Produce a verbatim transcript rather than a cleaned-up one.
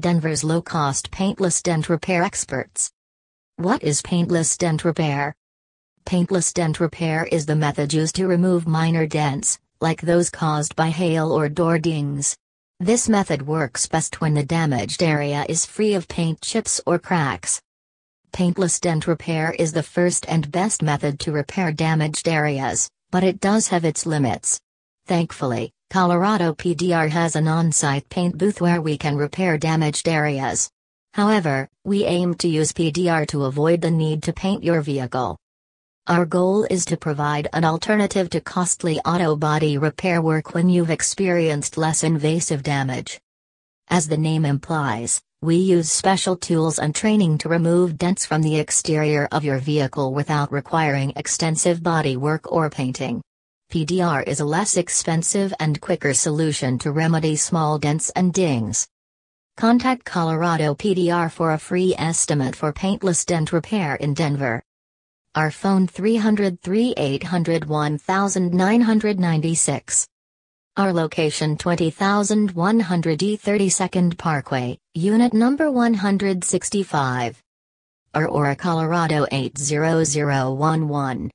Denver's low-cost paintless dent repair experts. What is paintless dent repair? Paintless dent repair is the method used to remove minor dents, like those caused by hail or door dings. This method works best when the damaged area is free of paint chips or cracks. Paintless dent repair is the first and best method to repair damaged areas, but it does have its limits. Thankfully, Colorado P D R has an on-site paint booth where we can repair damaged areas. However, we aim to use P D R to avoid the need to paint your vehicle. Our goal is to provide an alternative to costly auto body repair work when you've experienced less invasive damage. As the name implies, we use special tools and training to remove dents from the exterior of your vehicle without requiring extensive body work or painting. P D R is a less expensive and quicker solution to remedy small dents and dings. Contact Colorado P D R for a free estimate for paintless dent repair in Denver. Our phone three hundred, three eight hundred, nineteen ninety-six. Our location twenty thousand one hundred E thirty-second Parkway, unit number one hundred sixty-five. Aurora, Colorado eight zero zero one one.